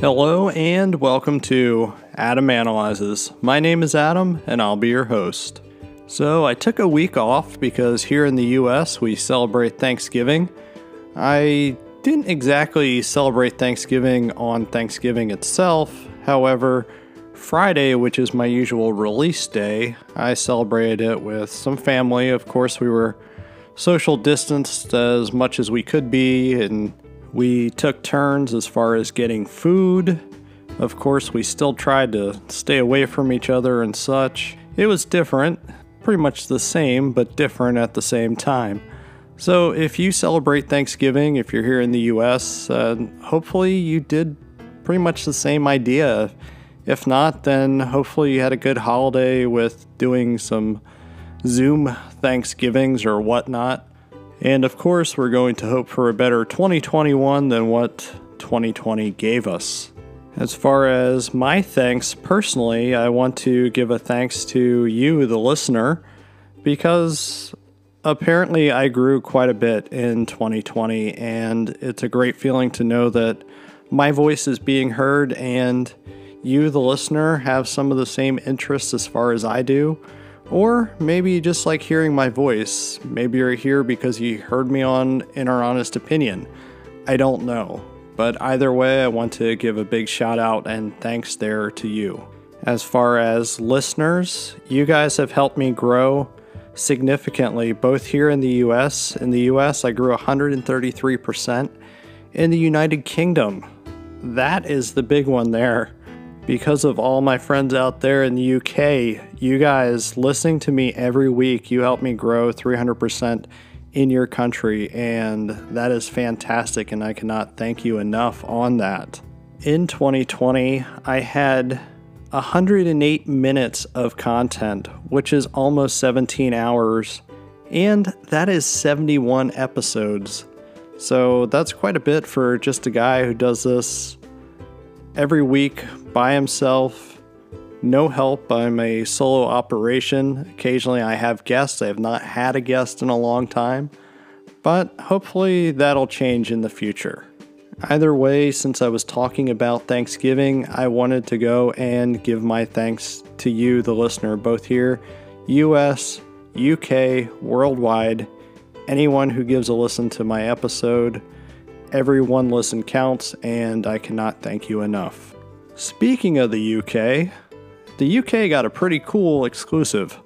Hello and welcome to Adam Analyzes. My name is Adam and I'll be your host. So I took a week off because here in the US we celebrate Thanksgiving. I didn't exactly celebrate Thanksgiving on Thanksgiving itself. However, Friday, which is my usual release day, I celebrated it with some family. Of course, we were social distanced as much as we could be, and we took turns as far as getting food. Of course, we still tried to stay away from each other and such. It was different, pretty much the same, but different at the same time. So if you celebrate Thanksgiving, if you're here in the US, hopefully you did pretty much the same idea. If not, then hopefully you had a good holiday with doing some Zoom Thanksgivings or whatnot. And of course, we're going to hope for a better 2021 than what 2020 gave us. As far as my thanks personally, I want to give a thanks to you, the listener, because apparently I grew quite a bit in 2020, and it's a great feeling to know that my voice is being heard and you, the listener, have some of the same interests as far as I do. Or maybe you just like hearing my voice. Maybe you're here because you heard me on In Our Honest Opinion. I don't know. But either way, I want to give a big shout out and thanks there to you. As far as listeners, you guys have helped me grow significantly, both here in the US. In the US, I grew 133%. In the United Kingdom, that is the big one there. Because of all my friends out there in the UK, you guys listening to me every week, you help me grow 300% in your country, and that is fantastic, and I cannot thank you enough on that. In 2020, I had 108 minutes of content, which is almost 17 hours, and that is 71 episodes. So that's quite a bit for just a guy who does this every week by himself, no help. I'm a solo operation. Occasionally I have guests. I have not had a guest in a long time, but hopefully that'll change in the future. Either way, since I was talking about Thanksgiving, I wanted to go and give my thanks to you, the listener, both here, US, UK, worldwide, anyone who gives a listen to my episode. Every one listen counts, and I cannot thank you enough. Speaking of the UK got a pretty cool exclusive.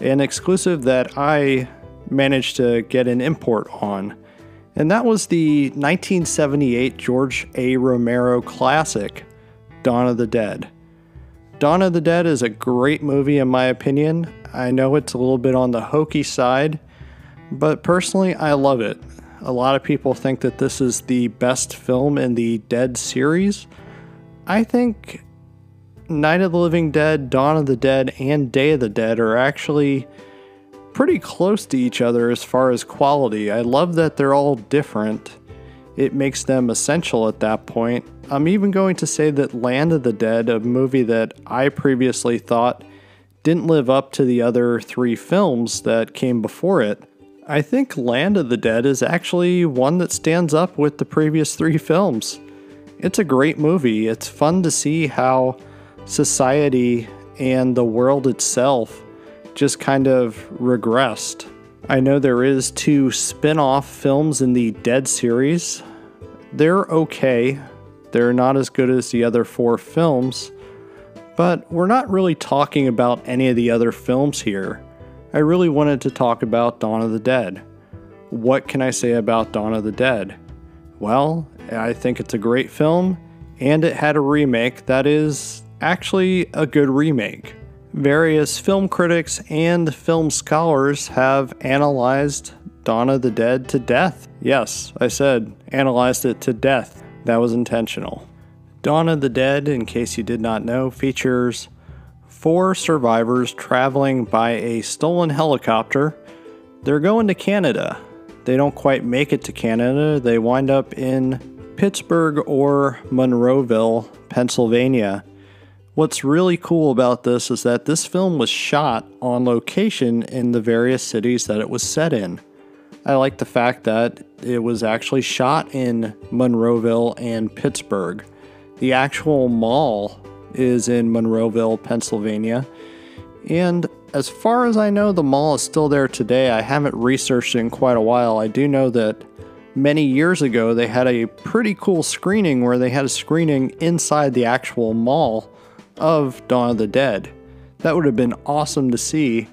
An exclusive that I managed to get an import on. And that was the 1978 George A. Romero classic, Dawn of the Dead. Dawn of the Dead is a great movie in my opinion. I know it's a little bit on the hokey side, but personally I love it. A lot of people think that this is the best film in the Dead series. I think Night of the Living Dead, Dawn of the Dead, and Day of the Dead are actually pretty close to each other as far as quality. I love that they're all different. It makes them essential at that point. I'm even going to say that Land of the Dead, a movie that I previously thought didn't live up to the other three films that came before it, I think Land of the Dead is actually one that stands up with the previous three films. It's a great movie. It's fun to see how society and the world itself just kind of regressed. I know there is two spin-off films in the Dead series. They're okay. They're not as good as the other four films, but we're not really talking about any of the other films here. I really wanted to talk about Dawn of the Dead. What can I say about Dawn of the Dead? Well, I think it's a great film, and it had a remake that is actually a good remake. Various film critics and film scholars have analyzed Dawn of the Dead to death. Yes, I said analyzed it to death. That was intentional. Dawn of the Dead, in case you did not know, features four survivors traveling by a stolen helicopter. They're going to Canada. They don't quite make it to Canada. They wind up in Pittsburgh or Monroeville, Pennsylvania. What's really cool about this is that this film was shot on location in the various cities that it was set in. I like the fact that it was actually shot in Monroeville and Pittsburgh. The actual mall is in Monroeville, Pennsylvania. And as far as I know, the mall is still there today. I haven't researched it in quite a while. I do know that many years ago, they had a pretty cool screening where they had a screening inside the actual mall of Dawn of the Dead. That would have been awesome to see.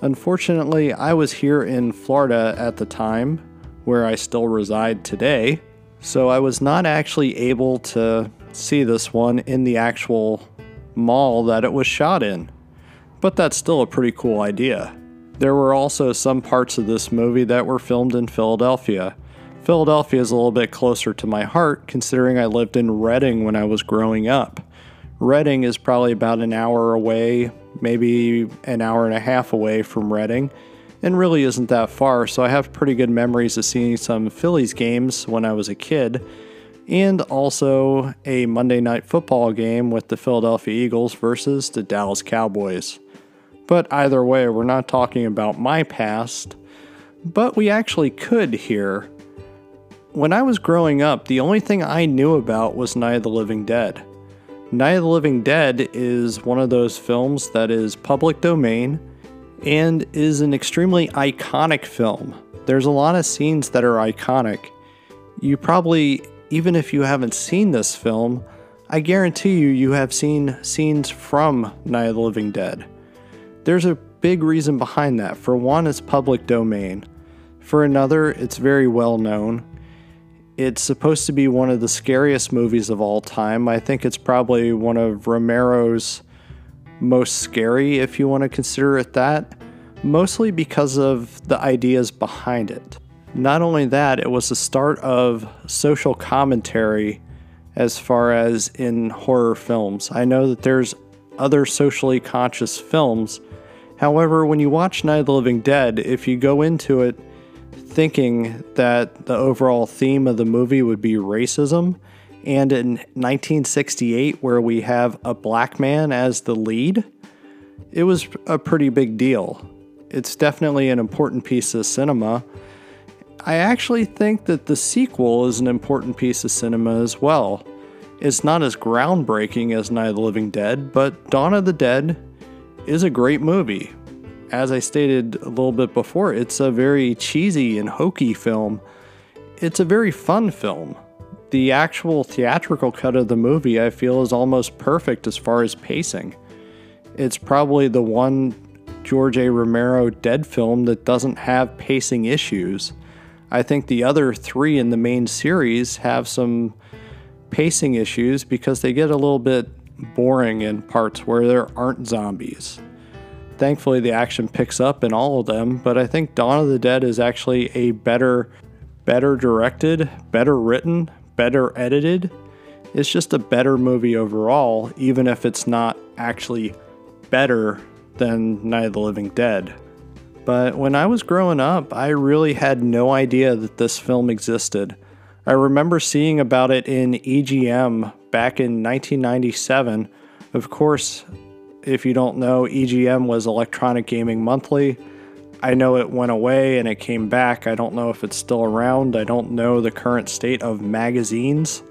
Unfortunately, I was here in Florida at the time, where I still reside today, so I was not actually able to see this one in the actual mall that it was shot in. But that's still a pretty cool idea. There were also some parts of this movie that were filmed in Philadelphia. Philadelphia is a little bit closer to my heart, considering I lived in Reading when I was growing up. Reading is probably about an hour away, maybe an hour and a half away from Reading, and really isn't that far, so I have pretty good memories of seeing some Phillies games when I was a kid, and also a Monday Night Football game with the Philadelphia Eagles versus the Dallas Cowboys. But either way, we're not talking about my past, but we actually could here. When I was growing up, the only thing I knew about was Night of the Living Dead. Night of the Living Dead is one of those films that is public domain and is an extremely iconic film. There's a lot of scenes that are iconic. You probably, even if you haven't seen this film, I guarantee you, you have seen scenes from Night of the Living Dead. There's a big reason behind that. For one, it's public domain. For another, it's very well known. It's supposed to be one of the scariest movies of all time. I think it's probably one of Romero's most scary, if you want to consider it that, mostly because of the ideas behind it. Not only that, it was the start of social commentary as far as in horror films. I know that there's other socially conscious films. However, when you watch Night of the Living Dead, if you go into it thinking that the overall theme of the movie would be racism, and in 1968, where we have a black man as the lead, it was a pretty big deal. It's definitely an important piece of cinema. I actually think that the sequel is an important piece of cinema as well. It's not as groundbreaking as Night of the Living Dead, but Dawn of the Dead is a great movie. As I stated a little bit before, it's a very cheesy and hokey film. It's a very fun film. The actual theatrical cut of the movie, I feel, is almost perfect as far as pacing. It's probably the one George A. Romero Dead film that doesn't have pacing issues. I think the other three in the main series have some pacing issues because they get a little bit boring in parts where there aren't zombies. Thankfully, the action picks up in all of them, but I think Dawn of the Dead is actually a better directed, better written, better edited. It's just a better movie overall, even if it's not actually better than Night of the Living Dead. But when I was growing up, I really had no idea that this film existed. I remember seeing about it in EGM back in 1997. Of course, if you don't know, EGM was Electronic Gaming Monthly. I know it went away and it came back. I don't know if it's still around. I don't know the current state of magazines.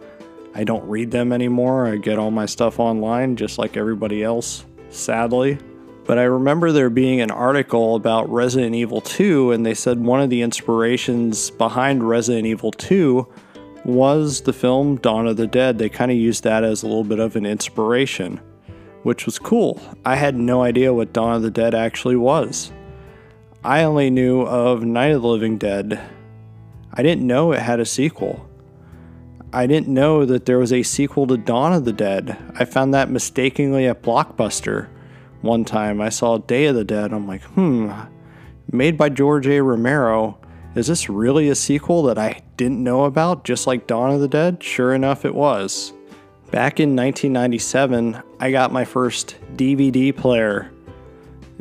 I don't read them anymore. I get all my stuff online just like everybody else, sadly. But I remember there being an article about Resident Evil 2, and they said one of the inspirations behind Resident Evil 2 was the film Dawn of the Dead. They kind of used that as a little bit of an inspiration, which was cool. I had no idea what Dawn of the Dead actually was. I only knew of Night of the Living Dead. I didn't know it had a sequel. I didn't know that there was a sequel to Dawn of the Dead. I found that mistakenly at Blockbuster one time. I saw Day of the Dead. I'm like, made by George A. Romero. Is this really a sequel that I didn't know about, just like Dawn of the Dead? Sure enough, it was. Back in 1997, I got my first DVD player.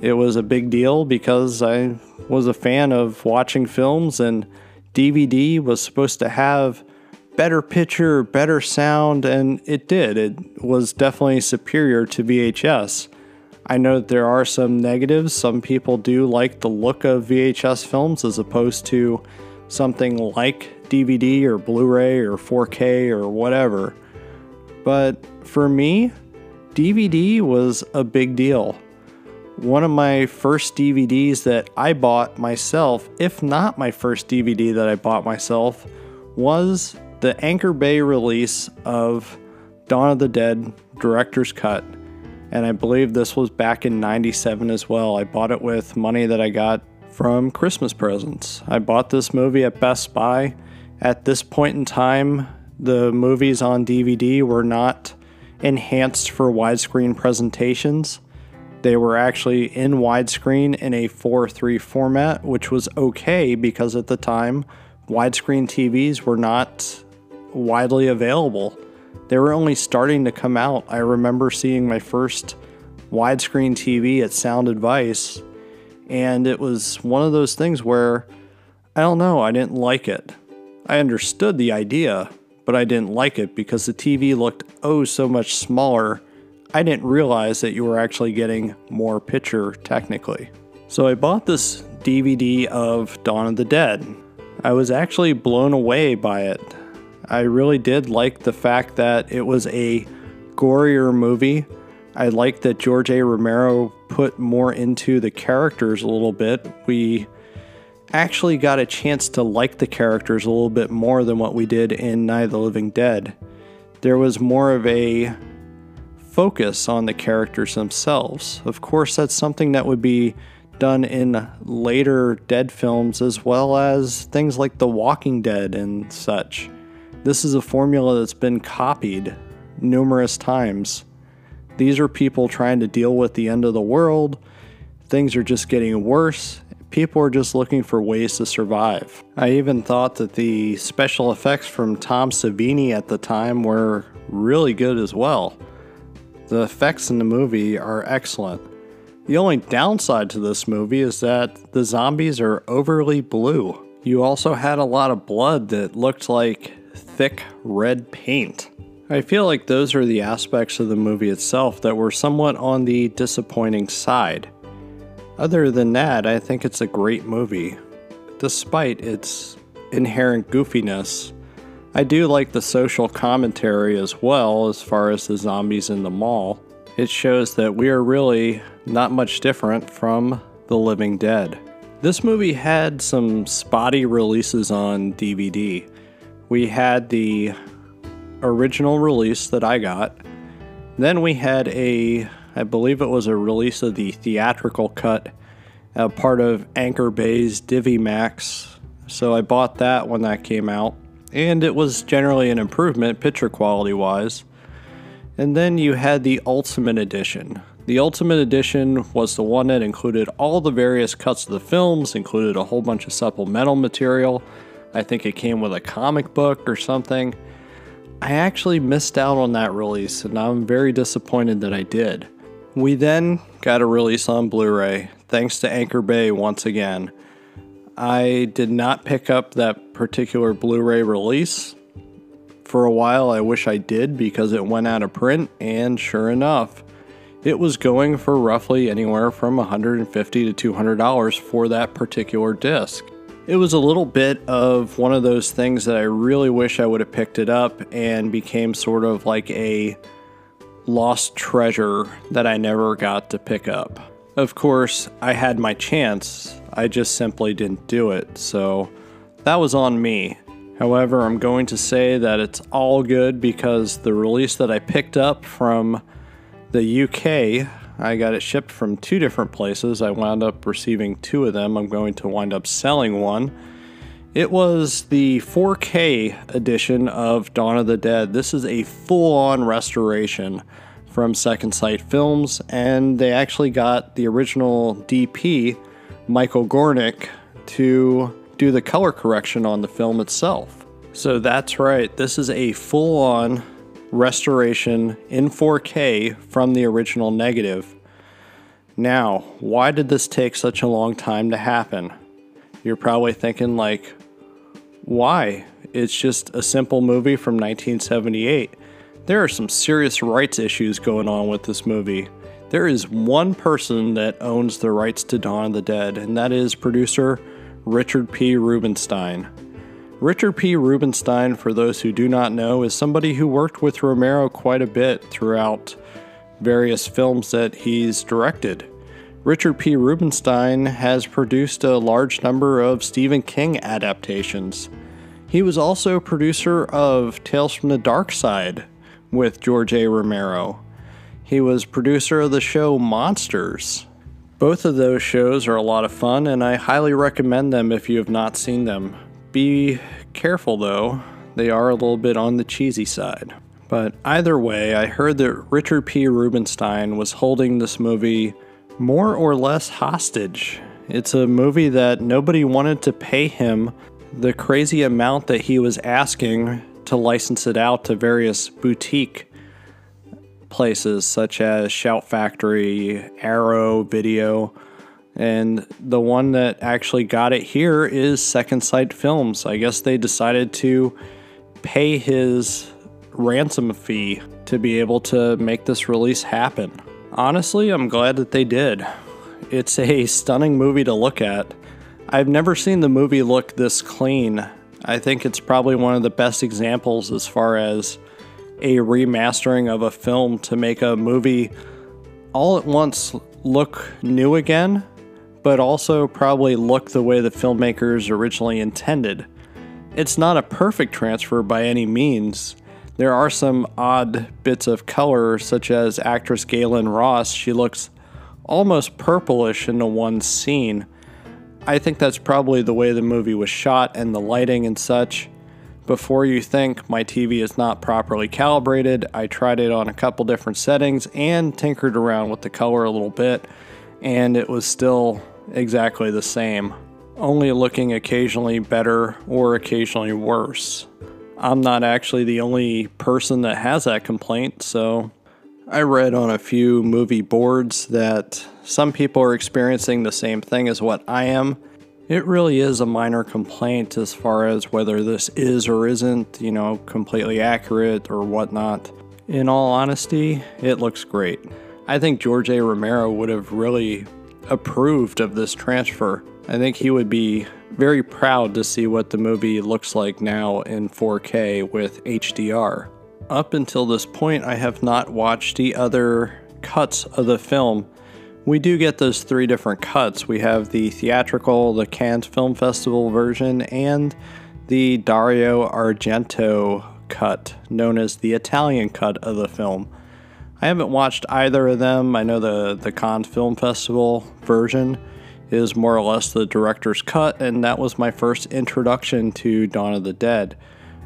It was a big deal because I was a fan of watching films, and DVD was supposed to have better picture, better sound, and it did. It was definitely superior to VHS. I know that there are some negatives. Some people do like the look of VHS films as opposed to something like DVD or Blu-ray or 4K or whatever. But for me, DVD was a big deal. One of my first DVDs that I bought myself, if not my first DVD that I bought myself, was the Anchor Bay release of Dawn of the Dead Director's Cut. And I believe this was back in 97 as well. I bought it with money that I got from Christmas presents. I bought this movie at Best Buy. At this point in time, the movies on DVD were not enhanced for widescreen presentations. They were actually in widescreen in a 4:3 format, which was okay because at the time, widescreen TVs were not widely available. They were only starting to come out. I remember seeing my first widescreen TV at Sound Advice, and it was one of those things where, I don't know, I didn't like it. I understood the idea, but I didn't like it because the TV looked oh so much smaller. I didn't realize that you were actually getting more picture technically. So I bought this DVD of Dawn of the Dead. I was actually blown away by it. I really did like the fact that it was a gorier movie. I liked that George A. Romero put more into the characters a little bit. We actually got a chance to like the characters a little bit more than what we did in Night of the Living Dead. There was more of a focus on the characters themselves. Of course, that's something that would be done in later Dead films, as well as things like The Walking Dead and such. This is a formula that's been copied numerous times. These are people trying to deal with the end of the world. Things are just getting worse. People are just looking for ways to survive. I even thought that the special effects from Tom Savini at the time were really good as well. The effects in the movie are excellent. The only downside to this movie is that the zombies are overly blue. You also had a lot of blood that looked like thick red paint. I feel like those are the aspects of the movie itself that were somewhat on the disappointing side. Other than that, I think it's a great movie. Despite its inherent goofiness, I do like the social commentary as well as far as the zombies in the mall. It shows that we are really not much different from the living dead. This movie had some spotty releases on DVD. We had the original release that I got. Then we had I believe it was a release of the theatrical cut, a part of Anchor Bay's Divi Max. So I bought that when that came out. And it was generally an improvement picture quality wise. And then you had the Ultimate Edition. The Ultimate Edition was the one that included all the various cuts of the films, included a whole bunch of supplemental material. I think it came with a comic book or something. I actually missed out on that release, and I'm very disappointed that I did. We then got a release on Blu-ray, thanks to Anchor Bay once again. I did not pick up that particular Blu-ray release. For a while, I wish I did because it went out of print, and sure enough, it was going for roughly anywhere from $150 to $200 for that particular disc. It was a little bit of one of those things that I really wish I would have picked it up and became sort of like a lost treasure that I never got to pick up. Of course, I had my chance. I just simply didn't do it, so that was on me. However, I'm going to say that it's all good because the release that I picked up from the UK, I got it shipped from two different places. I wound up receiving two of them. I'm going to wind up selling one. It was the 4K edition of Dawn of the Dead. This is a full-on restoration from Second Sight Films, and they actually got the original DP, Michael Gornick, to do the color correction on the film itself. So that's right, this is a full-on restoration in 4K from the original negative. Now, why did this take such a long time to happen? You're probably thinking, like, why? It's just a simple movie from 1978. There are some serious rights issues going on with this movie. There is one person that owns the rights to Dawn of the Dead, and that is producer Richard P. Rubenstein. Richard P. Rubenstein, for those who do not know, is somebody who worked with Romero quite a bit throughout various films that he's directed. Richard P. Rubenstein has produced a large number of Stephen King adaptations. He was also producer of Tales from the Dark Side with George A. Romero. He was producer of the show Monsters. Both of those shows are a lot of fun, and I highly recommend them if you have not seen them. Be careful though, they are a little bit on the cheesy side. But either way, I heard that Richard P. Rubenstein was holding this movie more or less hostage. It's a movie that nobody wanted to pay him the crazy amount that he was asking to license it out to various boutique places such as Shout Factory, Arrow Video, and the one that actually got it here is Second Sight Films. I guess they decided to pay his ransom fee to be able to make this release happen. Honestly, I'm glad that they did. It's a stunning movie to look at. I've never seen the movie look this clean. I think it's probably one of the best examples as far as a remastering of a film to make a movie all at once look new again, but also probably look the way the filmmakers originally intended. It's not a perfect transfer by any means. There are some odd bits of color, such as actress Galen Ross. She looks almost purplish in the one scene. I think that's probably the way the movie was shot and the lighting and such. Before you think my TV is not properly calibrated, I tried it on a couple different settings and tinkered around with the color a little bit, and it was still exactly the same, only looking occasionally better or occasionally worse. I'm not actually the only person that has that complaint, so I read on a few movie boards that some people are experiencing the same thing as what I am. It really is a minor complaint as far as whether this is or isn't, you know, completely accurate or whatnot. In all honesty, it looks great. I think George A. Romero would have really approved of this transfer. I think he would be very proud to see what the movie looks like now in 4K with HDR. Up until this point, I have not watched the other cuts of the film. We do get those three different cuts. We have the theatrical, the Cannes Film Festival version, and the Dario Argento cut, known as the Italian cut of the film. I haven't watched either of them. I know the Cannes Film Festival version is more or less the director's cut, and that was my first introduction to Dawn of the Dead.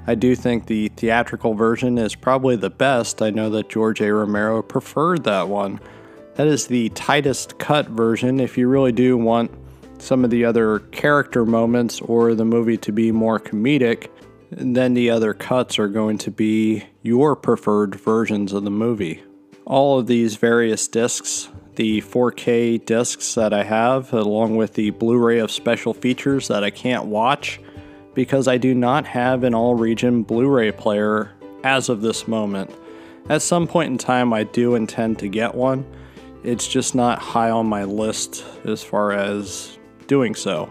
I do think the theatrical version is probably the best. I know that George A. Romero preferred that one. That is the tightest cut version if you really do want some of the other character moments or the movie to be more comedic, then the other cuts are going to be your preferred versions of the movie. All of these various discs, the 4K discs that I have, along with the Blu-ray of special features that I can't watch because I do not have an all-region Blu-ray player as of this moment. At some point in time, I do intend to get one. It's just not high on my list as far as doing so.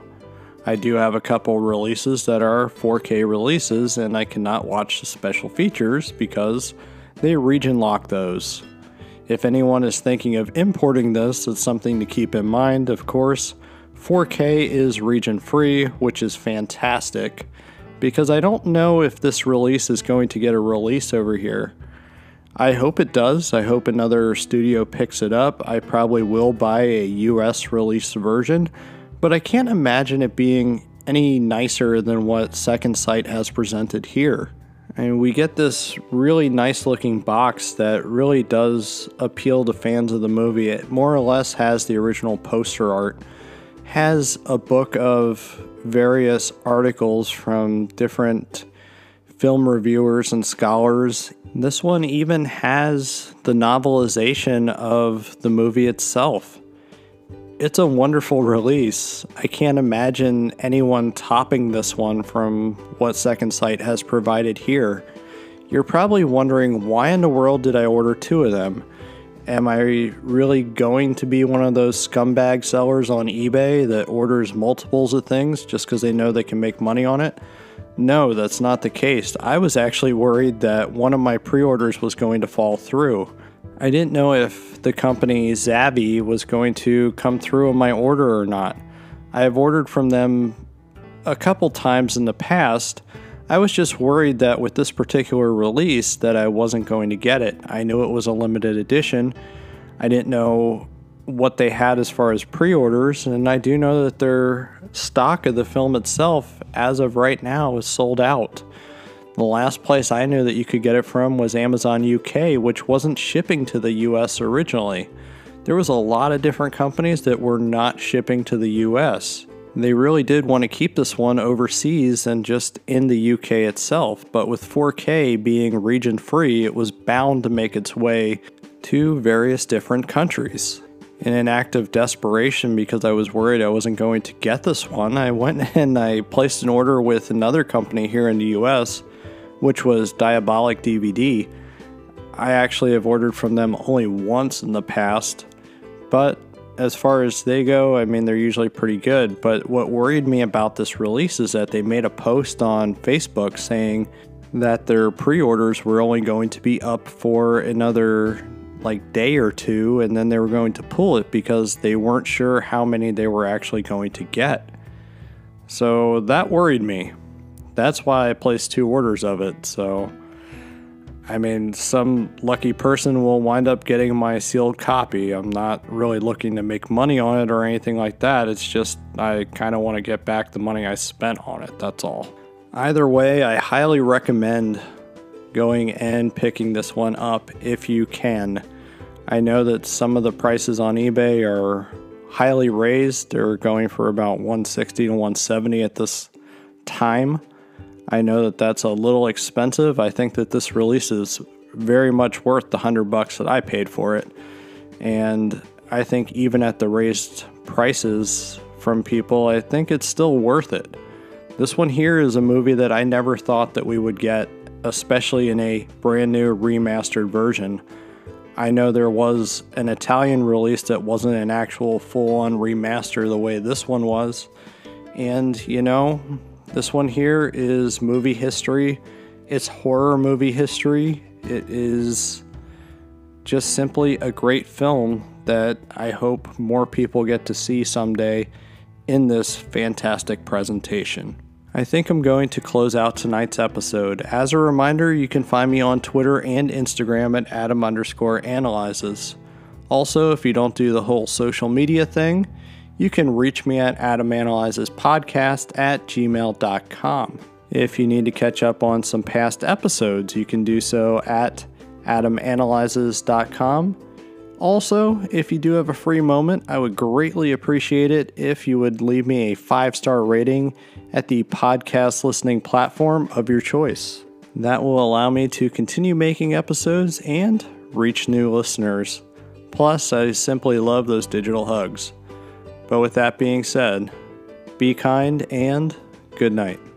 I do have a couple releases that are 4K releases, and I cannot watch the special features because they region lock those. If anyone is thinking of importing this, it's something to keep in mind, of course. 4K is region-free, which is fantastic, because I don't know if this release is going to get a release over here. I hope it does. I hope another studio picks it up. I probably will buy a US release version, but I can't imagine it being any nicer than what Second Sight has presented here. And we get this really nice looking box that really does appeal to fans of the movie. It more or less has the original poster art, has a book of various articles from different film reviewers and scholars. This one even has the novelization of the movie itself. It's a wonderful release. I can't imagine anyone topping this one from what Second Sight has provided here. You're probably wondering, why in the world did I order two of them? Am I really going to be one of those scumbag sellers on eBay that orders multiples of things just because they know they can make money on it? No, that's not the case. I was actually worried that one of my pre-orders was going to fall through. I didn't know if the company Zabby was going to come through on my order or not. I have ordered from them a couple times in the past. I was just worried that with this particular release that I wasn't going to get it. I knew it was a limited edition. I didn't know what they had as far as pre-orders, and I do know that their stock of the film itself as of right now is sold out. The last place I knew that you could get it from was Amazon UK, which wasn't shipping to the US originally. There was a lot of different companies that were not shipping to the US. They really did want to keep this one overseas and just in the UK itself, but with 4K being region free, it was bound to make its way to various different countries. In an act of desperation, because I was worried I wasn't going to get this one, I went and I placed an order with another company here in the US, which was Diabolic DVD. I actually have ordered from them only once in the past, but as far as they go, I mean, they're usually pretty good. But what worried me about this release is that they made a post on Facebook saying that their pre-orders were only going to be up for another like day or two, and then they were going to pull it because they weren't sure how many they were actually going to get. So that worried me. That's why I placed two orders of it. So, I mean, some lucky person will wind up getting my sealed copy. I'm not really looking to make money on it or anything like that. It's just I kind of want to get back the money I spent on it, that's all. Either way, I highly recommend going and picking this one up if you can. I know that some of the prices on eBay are highly raised. They're going for about $160 to $170 at this time. I know that that's a little expensive. I think that this release is very much worth the $100 that I paid for it. And I think even at the raised prices from people, I think it's still worth it. This one here is a movie that I never thought that we would get, especially in a brand new remastered version. I know there was an Italian release that wasn't an actual full-on remaster the way this one was. And, you know, this one here is movie history. It's horror movie history. It is just simply a great film that I hope more people get to see someday in this fantastic presentation. I think I'm going to close out tonight's episode. As a reminder, you can find me on Twitter and Instagram at Adam_analyzes. Also, if you don't do the whole social media thing, you can reach me at adamanalyzespodcast@gmail.com. If you need to catch up on some past episodes, you can do so at adamanalyzes.com. Also, if you do have a free moment, I would greatly appreciate it if you would leave me a 5-star rating at the podcast listening platform of your choice. That will allow me to continue making episodes and reach new listeners. Plus, I simply love those digital hugs. But with that being said, be kind and good night.